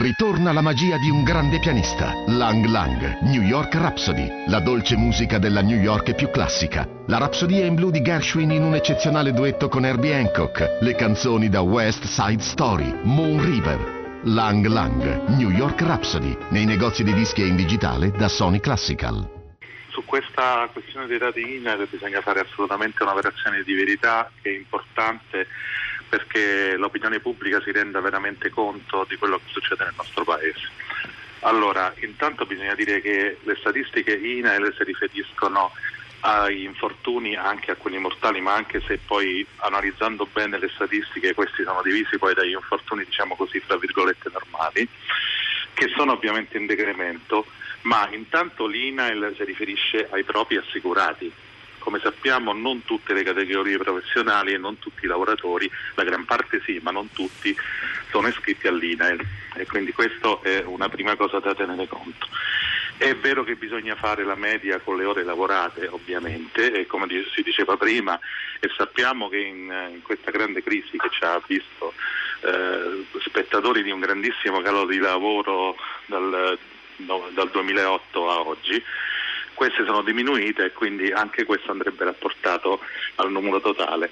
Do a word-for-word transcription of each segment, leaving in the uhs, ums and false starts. Ritorna la magia di un grande pianista. Lang Lang, New York Rhapsody, la dolce musica della New York più classica. La rapsodia in blu di Gershwin in un eccezionale duetto con Herbie Hancock. Le canzoni da West Side Story, Moon River. Lang Lang, New York Rhapsody, nei negozi di dischi e in digitale da Sony Classical. Su questa questione dei dati INAIL bisogna fare assolutamente un'operazione di verità che è importante, perché l'opinione pubblica si renda veramente conto di quello che succede nel nostro paese. Allora, intanto bisogna dire che le statistiche INAIL si riferiscono agli infortuni, anche a quelli mortali, ma anche se poi analizzando bene le statistiche questi sono divisi poi dagli infortuni, diciamo così, tra virgolette normali, che sono ovviamente in decremento, ma intanto l'INAIL si riferisce ai propri assicurati. Come sappiamo, non tutte le categorie professionali e non tutti i lavoratori, la gran parte sì, ma non tutti, sono iscritti all'INAIL, e quindi questa è una prima cosa da tenere conto. È vero che bisogna fare la media con le ore lavorate, ovviamente, e come si diceva prima, e sappiamo che in, in questa grande crisi che ci ha visto eh, spettatori di un grandissimo calo di lavoro dal, no, dal duemilaotto a oggi, queste sono diminuite, e quindi anche questo andrebbe rapportato al numero totale.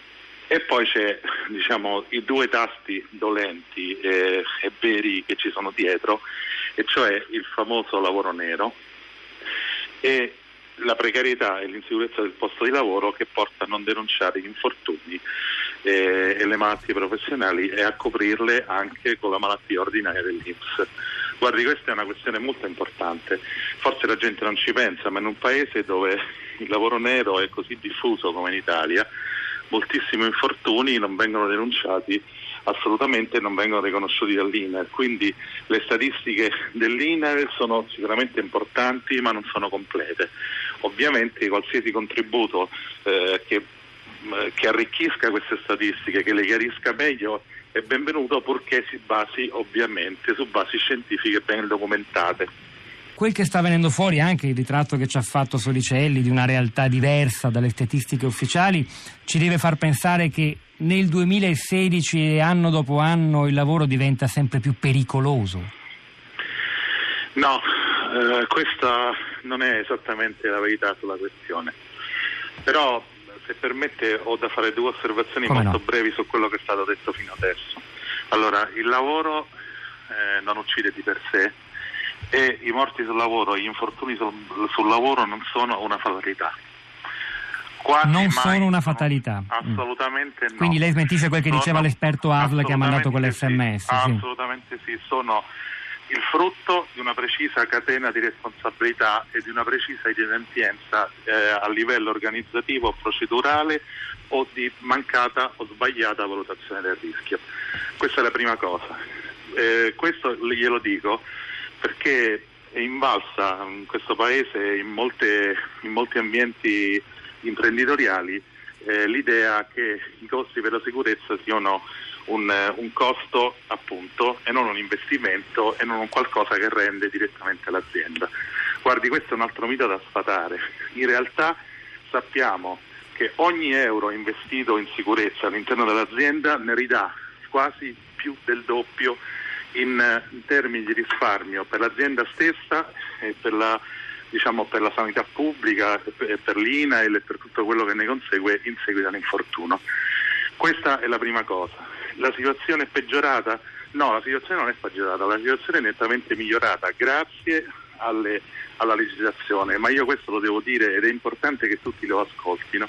E poi c'è, diciamo, i due tasti dolenti e, e veri che ci sono dietro, e cioè il famoso lavoro nero e la precarietà e l'insicurezza del posto di lavoro, che porta a non denunciare gli infortuni e, e le malattie professionali, e a coprirle anche con la malattia ordinaria dell'I N P S. Guardi, questa è una questione molto importante, forse la gente non ci pensa, ma in un paese dove il lavoro nero è così diffuso come in Italia, moltissimi infortuni non vengono denunciati assolutamente, non vengono riconosciuti dall'INAIL, quindi le statistiche dell'INAIL sono sicuramente importanti, ma non sono complete. Ovviamente qualsiasi contributo eh, che, che arricchisca queste statistiche, che le chiarisca meglio, è benvenuto, purché si basi ovviamente su basi scientifiche ben documentate. Quel che sta venendo fuori, anche il ritratto che ci ha fatto Solicelli di una realtà diversa dalle statistiche ufficiali, ci deve far pensare che nel duemilasedici, anno dopo anno, il lavoro diventa sempre più pericoloso. No, eh, questa non è esattamente la verità sulla questione. Però, se permette, ho da fare due osservazioni Come molto no? brevi su quello che è stato detto fino adesso. Allora, il lavoro eh, non uccide di per sé, e i morti sul lavoro, gli infortuni sul, sul lavoro non sono una fatalità. Quasi non mai, sono una fatalità. Assolutamente mm. no. Quindi lei smentisce quel che sono, diceva l'esperto A S L che ha mandato quell'esse emme esse. Sì, assolutamente sì. sì, sono il frutto di una precisa catena di responsabilità e di una precisa inadempienza eh, a livello organizzativo, procedurale, o di mancata o sbagliata valutazione del rischio. Questa è la prima cosa. Eh, questo glielo dico perché è invalsa in questo paese, in, molte, in molti ambienti imprenditoriali, eh, l'idea che i costi per la sicurezza siano un, un costo, appunto, e non un investimento, e non un qualcosa che rende direttamente l'azienda. Guardi, questo è un altro mito da sfatare. In realtà sappiamo che ogni euro investito in sicurezza all'interno dell'azienda ne ridà quasi più del doppio in, in termini di risparmio per l'azienda stessa e per la, diciamo, per la sanità pubblica, per, per l'INAIL e per tutto quello che ne consegue in seguito all'infortuno. Questa è la prima cosa. La situazione è peggiorata? No, la situazione non è peggiorata, la situazione è nettamente migliorata grazie alle, alla legislazione, ma io questo lo devo dire, ed è importante che tutti lo ascoltino,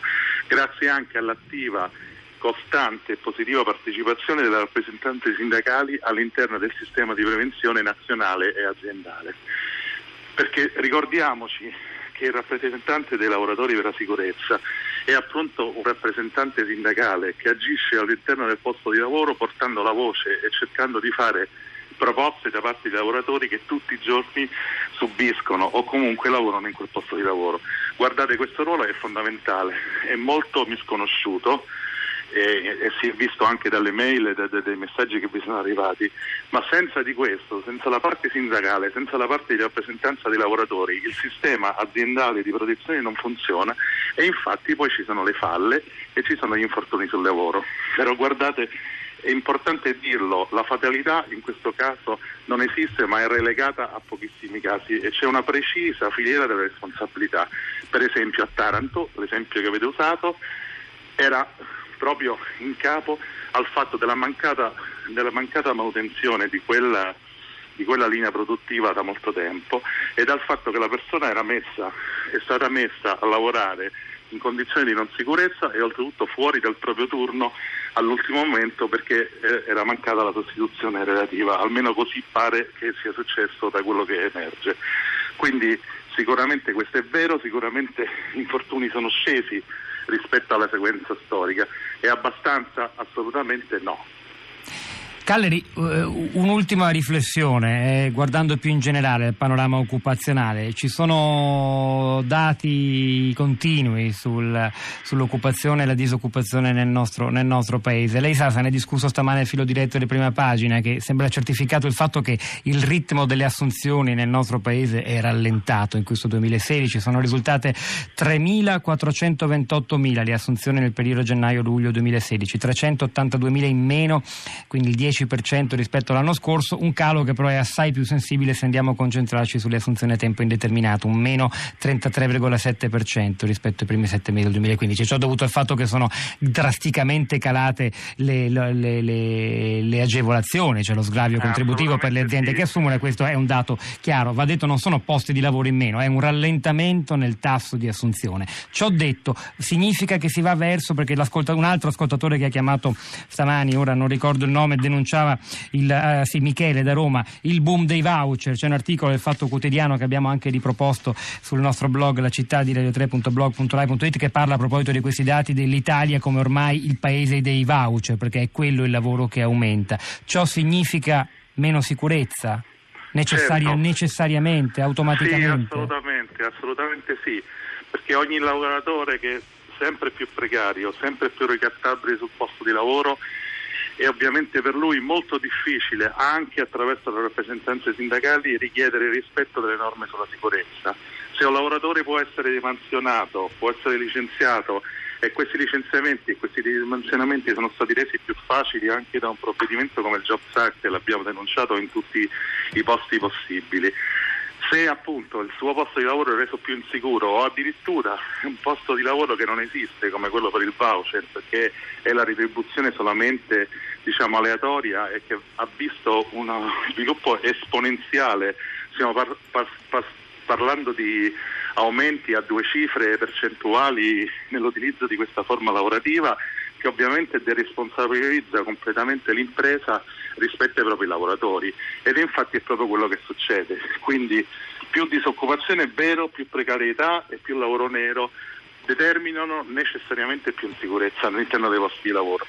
grazie anche all'attiva, costante e positiva partecipazione della rappresentanza dei sindacali all'interno del sistema di prevenzione nazionale e aziendale. Perché ricordiamoci che il rappresentante dei lavoratori per la sicurezza è appunto un rappresentante sindacale che agisce all'interno del posto di lavoro portando la voce e cercando di fare proposte da parte dei lavoratori che tutti i giorni subiscono o comunque lavorano in quel posto di lavoro. Guardate, questo ruolo è fondamentale, è molto misconosciuto, E, e si è visto anche dalle mail e da, da, dai messaggi che vi sono arrivati, ma senza di questo, senza la parte sindacale, senza la parte di rappresentanza dei lavoratori, il sistema aziendale di protezione non funziona, e infatti poi ci sono le falle e ci sono gli infortuni sul lavoro. Però guardate, è importante dirlo, la fatalità in questo caso non esiste, ma è relegata a pochissimi casi e c'è una precisa filiera delle responsabilità. Per esempio a Taranto, l'esempio che avete usato, era proprio in capo al fatto della mancata, della mancata manutenzione di quella, di quella linea produttiva da molto tempo e dal fatto che la persona era messa, è stata messa a lavorare in condizioni di non sicurezza e oltretutto fuori dal proprio turno all'ultimo momento perché era mancata la sostituzione relativa, almeno così pare che sia successo da quello che emerge. Quindi sicuramente questo è vero, sicuramente gli infortuni sono scesi rispetto alla sequenza storica. È abbastanza? Assolutamente no. Calleri, un'ultima riflessione, eh, guardando più in generale il panorama occupazionale. Ci sono dati continui sul, sull'occupazione e la disoccupazione nel nostro, nel nostro paese. Lei sa, se ne è discusso stamane al filo diretto di Prima Pagina, che sembra certificato il fatto che il ritmo delle assunzioni nel nostro paese è rallentato in questo duemilasedici. Sono risultate tremilaquattrocentoventottomila le assunzioni nel periodo gennaio-luglio duemilasedici, trecentottantaduemila in meno, quindi il dieci per cento rispetto all'anno scorso, un calo che però è assai più sensibile se andiamo a concentrarci sulle assunzioni a tempo indeterminato, un meno trentatré virgola sette per cento rispetto ai primi sette mesi del duemilaquindici. Ciò dovuto al fatto che sono drasticamente calate le, le, le, le agevolazioni, c'è cioè lo sgravio ah, contributivo per le aziende sì. che assumono, e questo è un dato chiaro. Va detto, non sono posti di lavoro in meno, è un rallentamento nel tasso di assunzione. Ciò detto, significa che si va verso, perché un altro ascoltatore che ha chiamato stamani, ora non ricordo il nome, denunciava il, eh, sì, Michele da Roma, il boom dei voucher. C'è un articolo del Fatto Quotidiano che abbiamo anche riproposto sul nostro blog La Città di radio tre punto blog punto rai punto it che parla a proposito di questi dati dell'Italia come ormai il paese dei voucher, perché è quello il lavoro che aumenta. Ciò significa meno sicurezza? Necessaria, certo. Necessariamente, automaticamente? Sì, assolutamente, assolutamente sì, perché ogni lavoratore che è sempre più precario, sempre più ricattabile sul posto di lavoro, è ovviamente per lui molto difficile, anche attraverso le rappresentanze sindacali, richiedere il rispetto delle norme sulla sicurezza. Se un lavoratore può essere demansionato, può essere licenziato, e questi licenziamenti e questi dimensionamenti sono stati resi più facili anche da un provvedimento come il Jobs Act, e l'abbiamo denunciato in tutti i posti possibili. Se appunto il suo posto di lavoro è reso più insicuro, o addirittura un posto di lavoro che non esiste come quello per il voucher, perché è la retribuzione solamente diciamo aleatoria e che ha visto uno sviluppo esponenziale, stiamo par- par- par- parlando di aumenti a due cifre percentuali nell'utilizzo di questa forma lavorativa, che ovviamente deresponsabilizza completamente l'impresa rispetto ai propri lavoratori, ed è infatti è proprio quello che succede. Quindi più disoccupazione è vero, più precarietà e più lavoro nero determinano necessariamente più insicurezza all'interno dei posti di lavoro.